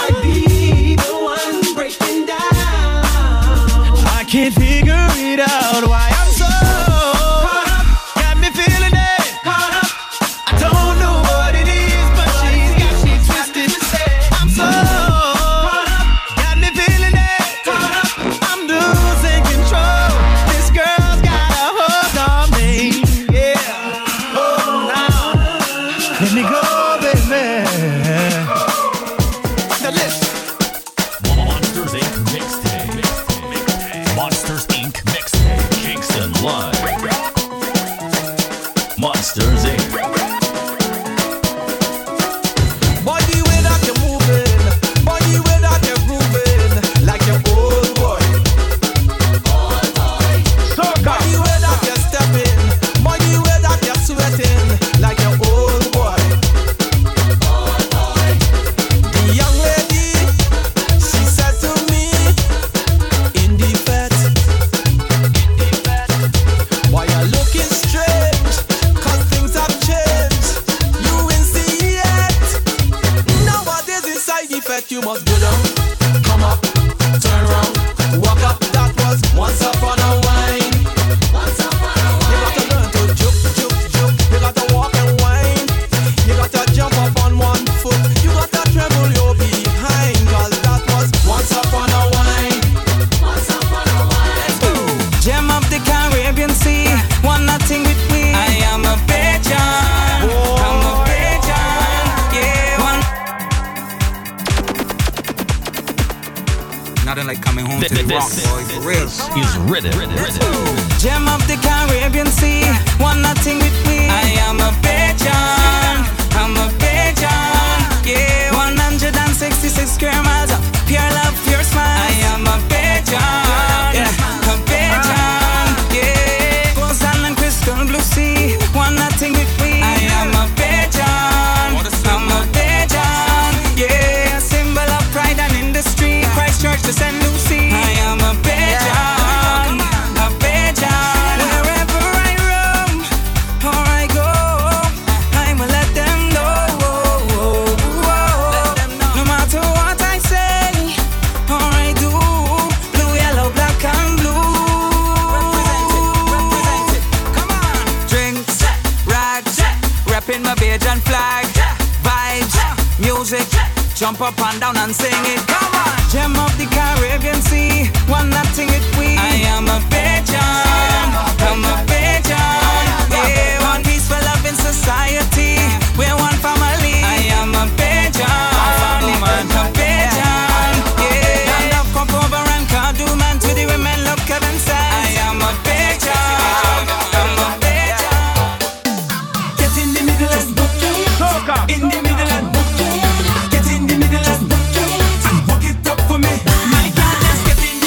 I'd be the one breaking down. to rock, boy, for real. It's rhythm. Gem of the Caribbean Sea, want nothing with me. I am a pigeon, I'm a pigeon, yeah. one hundred sixty-six grams of pure love, pure smile. I am a pigeon, yeah. A pigeon, yeah. Gold and crystal blue sea, want nothing with me. I am a pigeon, I'm a pigeon, yeah. A symbol of pride and industry, Christ Church to Saint Lucy. I am a pigeon, a pigeon. Wherever I roam or I go, I'ma let them know. No matter what I say or I do, blue, yellow, black and blue. Come on. Drinks, rags, repping my pigeon flag. Vibes, music, jump up and down and sing it. Come on. Gem of the Caribbean Sea, one nothing it we. I am a pigeon, I'm a pigeon, yeah. One peaceful love in society, we're one family. I am a pigeon, I'm a pigeon, yeah. And love come over and can't do man to the women, look at them say. I am a pigeon, I'm a pigeon. Get in the middle and book it, in the middle and book it. Get in the middle and book it, and book it up for me. My God, let's get in.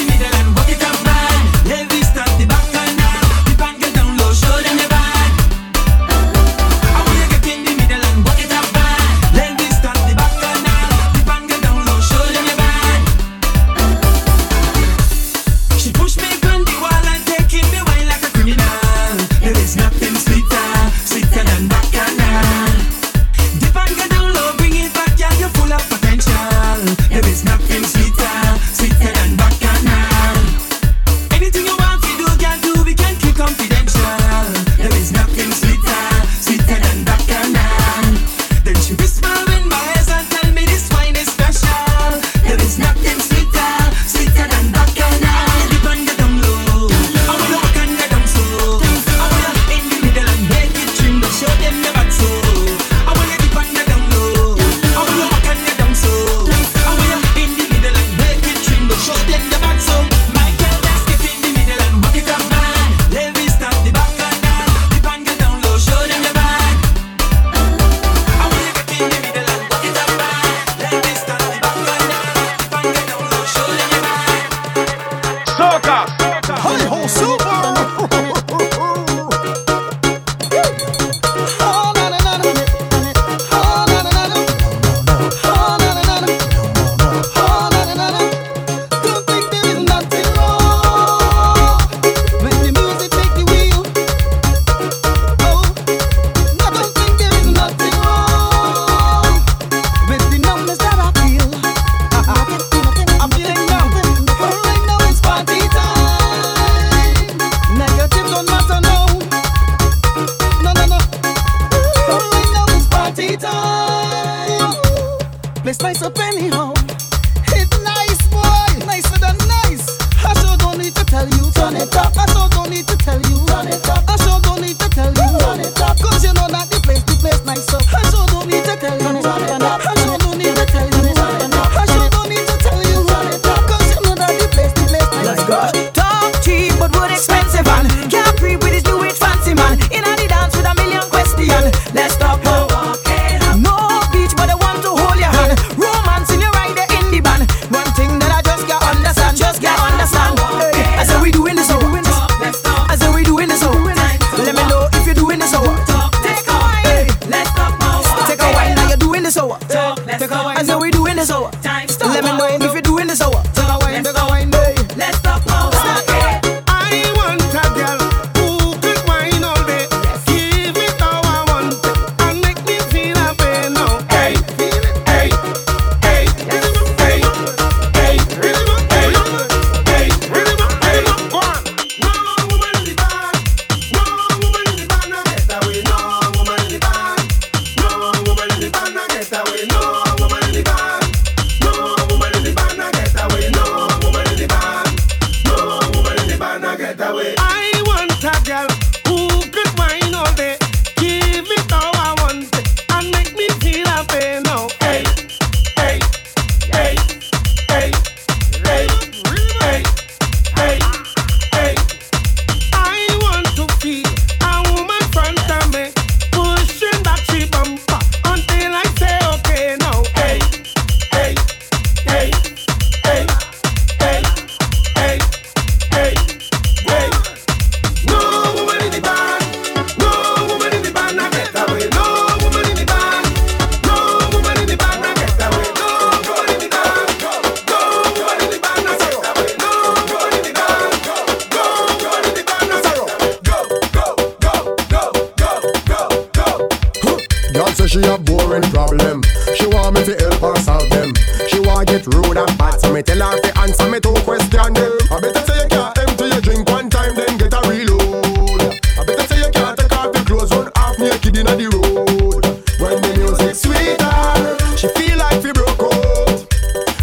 me tell her to answer me two questions. I better say you can't empty your drink one time, then get a reload. I better say you can't take off your clothes, run half naked in the road. When the music sweeter, she feel like she broke out.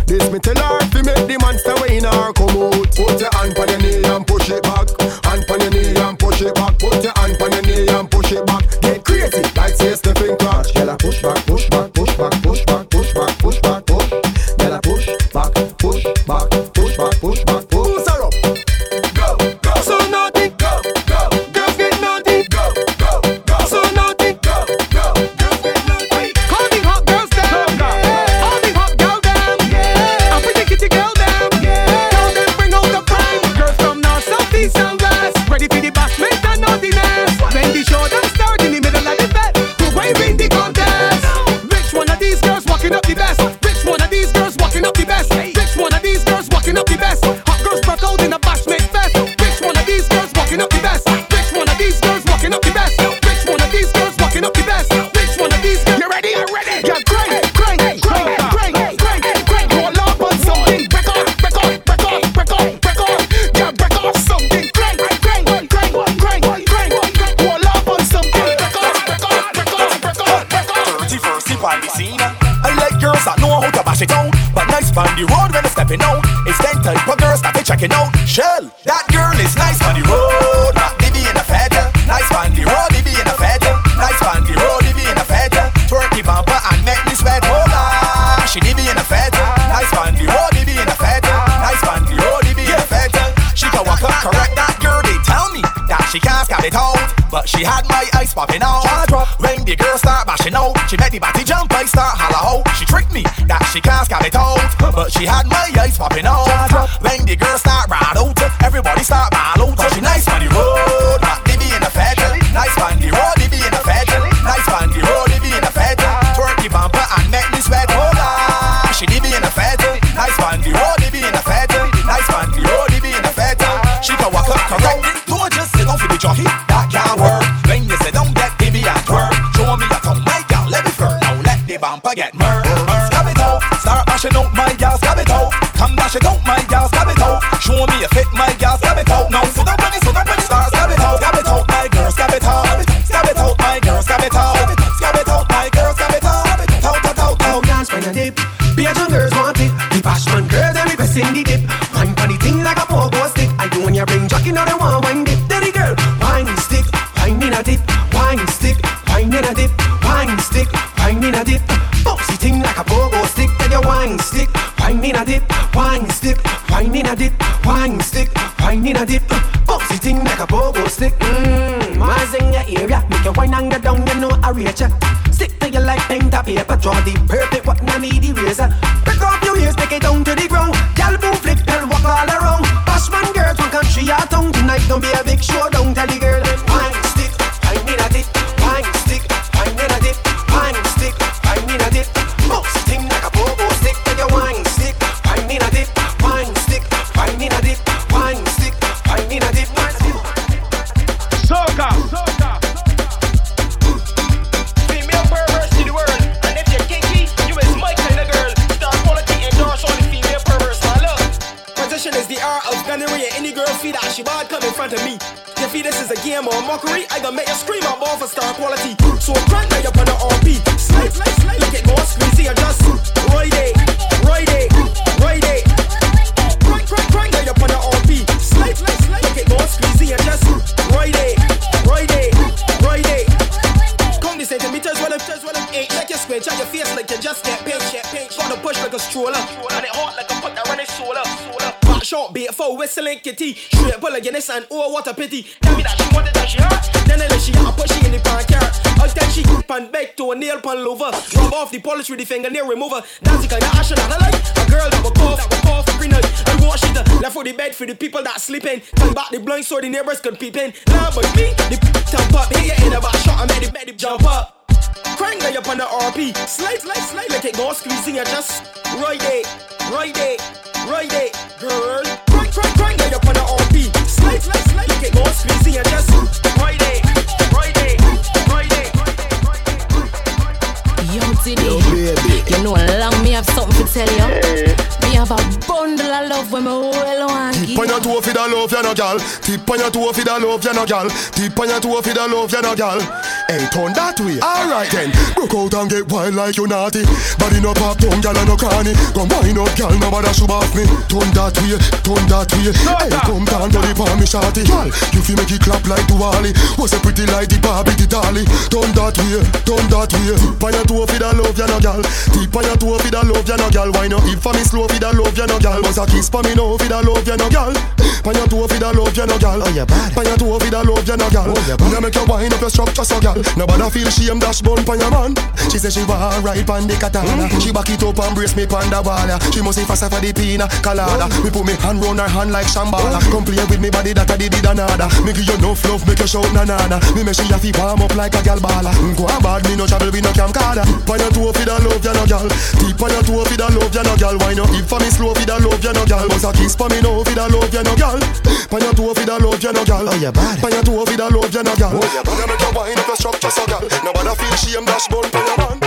This me tell her to make the monster way in her come out. Put your hand on your knee and push it back. Hand on your knee and push it back. Put your hand on your knee and push it back. Get crazy like say Stephen Crouch. Girl, I push back, push back, push back, push back. She had my eyes popping out. When the girl start bashing out, she made the body jump, I start holla out. She tricked me that she can't scan it out, but she had my eyes popping out. When the girl start ride out, everybody start ball out. She nice on the road, but they be in a fed. Nice on the road, they be in a fed. Nice on the road, they be in a fed. Twerk the bumper and make me sweat. Hola, she be in a fed. Nice on the road, they be in a fed. Nice on the road, they be in a fed. She can walk up correct. Don't just sit down for the jockey. Get murdered. Scab it out, start bashing out my gal, scab it out. Come dash it out, my gal, scab it out. Show me a fit, my gal, scab it out. No, so don't run it, so don't run it. Start scab it out, scab it out, my girl, scab it out. Scab it out, my girl, scab it out. Scab it out, my girl, scab it out. Tout, tout, tout, tout, dance when a dip. Be a young girls want it. The bashman girls, they're best in the dip. Wine for the thing like a pogo stick. I do when you bring jockey, now they want wine dip. Dirty girl, wine stick, wine in a dip. Wine stick, wine in a dip. Wine stick, wine in a dip. Thing like a pogo stick, take your wine stick, wine in a dip, wine stick, wine in a dip, wine stick, wine in a dip. Bouncy thing like a pogo stick. Mmm, mine's in your area, make your wine and get down, you know I reach ya. Stick to your life, paint a paper, draw the perfect what I need the razor. Pick up your ears, take it down to the ground. Y'all move, flip, and walk all around. Bashman girls from country or town, tonight don't be a big showdown, tell the girl. Wine stick, wine in a dip, wine stick, wine in a dip, wine stick, wine in a dip. Mockery, I gonna make you scream, I'm all for star quality. So grind now you put the R P. Slide, slide, slide. Look at Ghost, we see I just Roy Day, Roy Day, Roy Day. Grind, grind, grind now you put the R P. Slide, slide, slide. Look at Ghost, we see I just Roy Day, Roy Day, Roy Day. Come this centimeters when I'm just when I'm eight. Like you squint, check your face like you just get paint, get paint. Gotta push like a stroller, and it hot like a put that running solar. Short bait for whistling kitty. Straight pull again, this and oh, what a pity. Tell me that she wanted that she hurt. Then I let she out, put she in the pan carrot. I'll tell she pan back to a nail pan lover. Rub off the polish with the fingernail remover. That's the kind of action that I like. A girl that will cough, that will cough for peanut. I want she to left for the bed for the people that sleeping. Turn back the blinds so the neighbors can peep in. Now but me, the temp up. Hit your in about shot and make the bed jump up. Crank now you on the R P. Slide, slide, slide. Like it go squeezing your just right day, right day. Right there, girl. Crank, crank, crank, now you're on the R P. Slide, slide, slide. Look at Ghost, we see you just right there, right there, right there. Yo, Diddy, you know long me have something to tell you. Me have a bun your toe for the love, you no gal. Tip on your toe for the love, you no gal. Tip on your toe for the love, you no gal. Hey, turn that way. Alright then. Broke out and get wild like you naughty. Body no pop, don't gal no cranny. Come wine up, gal, no bother shoot off me. Turn that way, turn that way. Hey, come down to the palm, me shawty. Gal, you fi make it clap like Duali. Was a pretty like the Barbie, the Dolly. Turn that way, turn that way. Tip on your toe for the love, you no gal. Tip on your toe for the love, you no gal. Wine up, if for me slow for the love, you no gal. Was a kiss for me now for the love, you no gal. Pan your toe for the love, you no gal. Oh, your body. Pan your toe for the love, you no gal. Oh, your body. You make your wine up your structure, so gal. Nobody feel shame, dash bun pan your man. She say she want ride pan the katana. Mm-hmm. She back it up and brace me pan the wall. She must say faster for the pina colada. Mm-hmm. Me put me hand round her hand like Shambhala. Mm-hmm. Come play with me body that I did another. Make you enough love, make you shout nanana. Me make she a fi warm up like a gal bala. Go on bad, me no travel with no camcorder. Pan your toe for the love, you no gal. Tip on your toe for the love, you no gal. Wine up, if for me slow for the love, you no gal. Was a kiss for me now for the love, you no gal. Pan your toe for the love, you no gal. Oh, your body. Pan your toe for the love, you no gal. Oh, your body. You make your wine up your structure, so gal. Nobody feel shame, dash bun pan your man.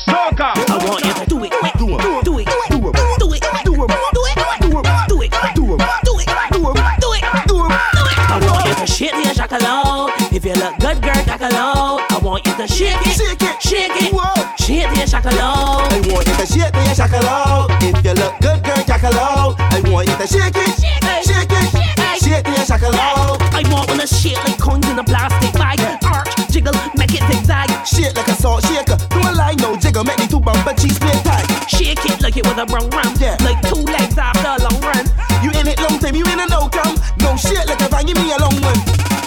Soca. I want you to do it, do it, do it, do it, do it, do it, do it, do it, do it, do it, do it, do it, do it, do it. I want you to shake your shakalao. If you look good, girl, shakalao. I want you to shake it, shake it, shake it, shake your shakalao. I want you to shake your shakalao. If you look good, girl, shakalao. I want you to shake it, shake it, shake your shakalao. I want you to shake like coins in a plastic bag. Arch, jiggle, make it zigzag. Shake like a salt shaker. Don't lie, no jiggle, make me two bumper cheese play tight. Shake it like it was a wrong round, yeah. Like two legs after a long run. You in it long time, you in a no come. No shit like a van, give me a long one.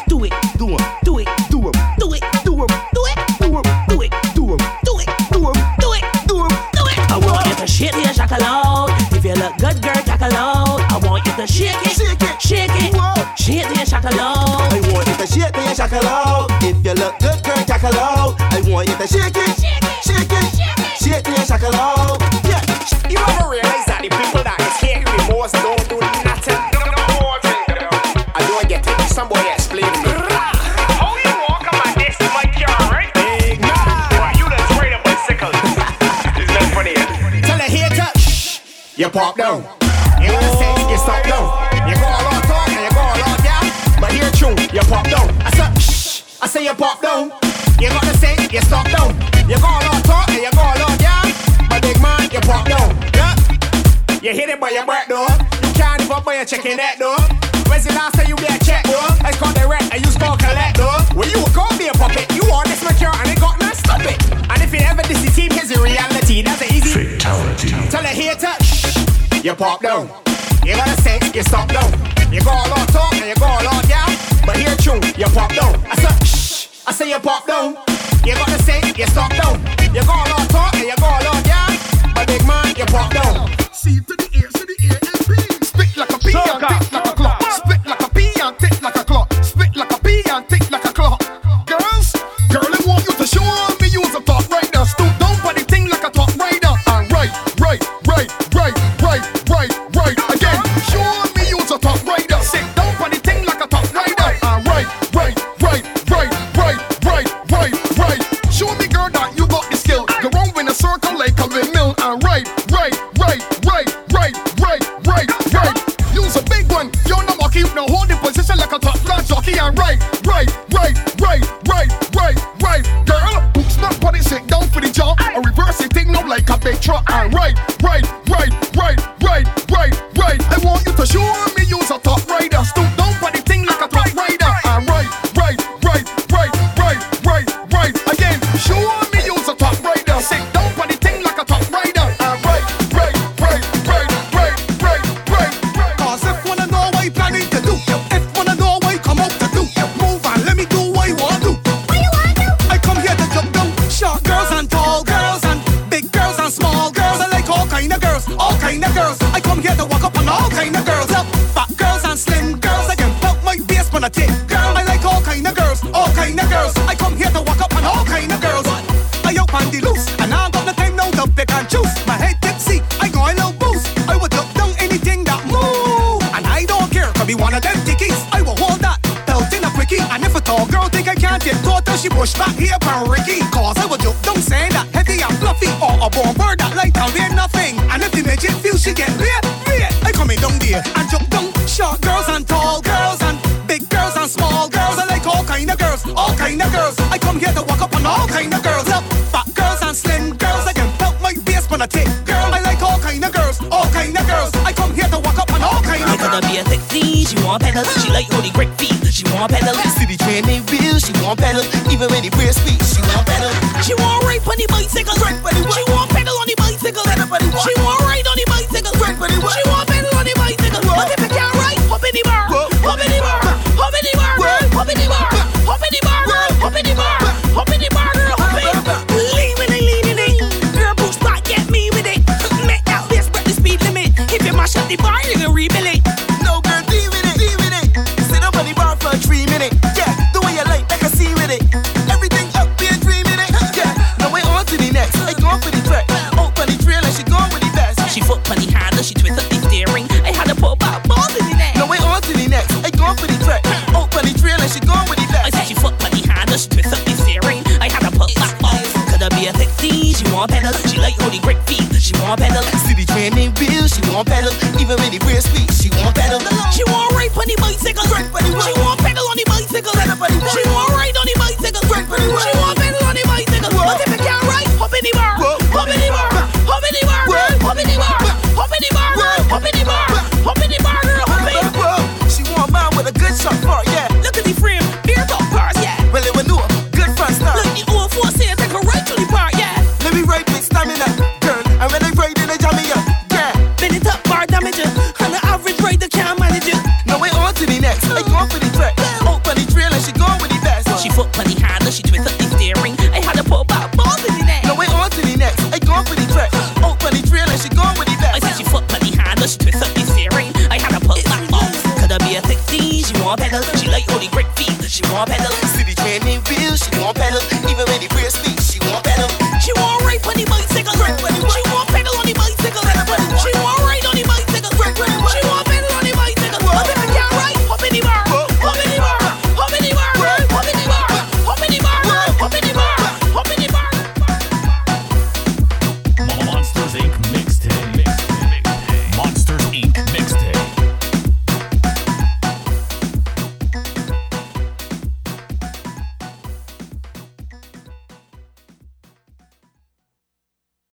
Do it, do it, do it, do it, do it, do it, do it, do it, do it, do it, do it, do it, do it, do it, do it. I want you to shake your shakalao. If you look good, girl, shakalao. I want you to shake it, shake it, shake it, shake your shakalao. I want you to shake your shakalao. If you look good, girl, shakalao. I want you to shake it, shake it, shake your shakalao. Yeah, you ever realize that the people that is here the most don't do nothing? I don't get it. Somebody explain to me. You pop down. You wanna say you stop down. You go a lot talk and you go a lot down. But you're true, you pop down. I said shh, I say you pop down. You gotta say you stop down. You go a lot talk and you go a lot down. But big man, you pop down. Yep. You hit it by your back door. You can't even buy a chicken that door. When's the last time you get a check door? It's called direct and you score collect door. When you go be a puppet, you want this mature and it got not stop it. And if you ever this team here's the reality, that's an easy fatality. Tell a hater. You pop down. You gotta say, you stop down. You go a lot talk and you go a lot down. But here true, you pop down. I said shh, I say you pop down. You gotta say, you stop down. You go a lot talk and you go a lot down. But big man, you pop down. See to the ear, to the ear and pee. Spit like a pee and tick like a clock. Spit like a pee and tick like a clock. Spit like a pee and tick like a clock. Girls, girl, I want you to show on me. Use a top rider. Stoop down for the thing like a top rider. And right, right, right, right. Right, right, right, again. Show me you's a top rider. Sit down for the thing like a top rider. Ah, right, right, right, right, right, right, right, right. Show me, girl, that you got the skill. You round in a circle like a windmill. Ah, right, right, right, right, right, right, right, right. You's a big one. You're no monkey. You no hold the position like a top class jockey. Ah, right, right, right, right, right, right, right. Girl, boots not put it. Sit down for the jaw. I reverse the thing now like a big truck. Ah, right, right, right. short girls and tall girls and big girls and small girls. I like all kind of girls, all kind of girls. I come here to walk up on all kind of girls. Up fat girls and slim girls. I can pelt my face when I take girl. I like all kind of girls, all kind of girls. I come here to walk up on all kind of girls. I gotta be a sexy, she want pedal. She like holy great feet, she want pedal. See the train they wheel, she want pedal. Even when they wear speech, she want pedal. She want rape on the bicycle, right for the she want pedal on the bicycle, right for the she want ride on the bicycle, right for the she want pedal on the bicycle. But if I can't ride, hop in the bar, hop in the bar, hop in the bar, hop in the bar, hop in the bar, hop in the bar, hop in the bar, hop in the bar. Leaning and leaning in, girl, push back, get me with it. Make that bitch break the speed limit. If you mash up the bar, you can rebuild it. No girl, deal with it, deal with it. Sit up on the bar for three minutes. Yeah, the way you like, I can see with it. Everything up, be a dream in it. Yeah, now we're on to the next. I go for the track, out for the trail, and she gone with the best. She foot on the handle, she twist up the steering. I had to pull back balls in the neck. Now we're on to the next. I go for the track, out for the trail, and she gone with the best. I said she foot on the handle, she twist up the steering. I had to pull back balls. Coulda be a sexy, she want pedal. She like holy great feet, she want pedal. See the train in wheel, she want pedal. Even when they wear speech, she want pedal. She want rape on the bicycle, right for the she want pedal on the bicycle, right for the she want ride on the bicycle, right for the she want pedal on the bicycle. But if I can't ride, hop in the bar, hop in the bar, hop in the bar, hop in the bar, hop in the bar, hop in the bar, hop in the bar, girl, hop in the bar. She want mine with a good shot for yeah. Look at the frame, beer top cars, yeah. Well, it was new, good fun style. Look, the old four says I can ride to the bar, yeah. Let me ride with stamina, girl, and when I ride in a jam me up. I go for the track, out for the trail, and she gone with the best. She foot on the handle, she twist up the steering. I had to pull back balls in the neck. Now we're on to the next. I go for the track, out for the trail, and she gone with the best. I said she foot on the handle, she twist up the steering. I had to pull back balls. Coulda be a sexy, she want pedal. She like holy great feet, she want pedal.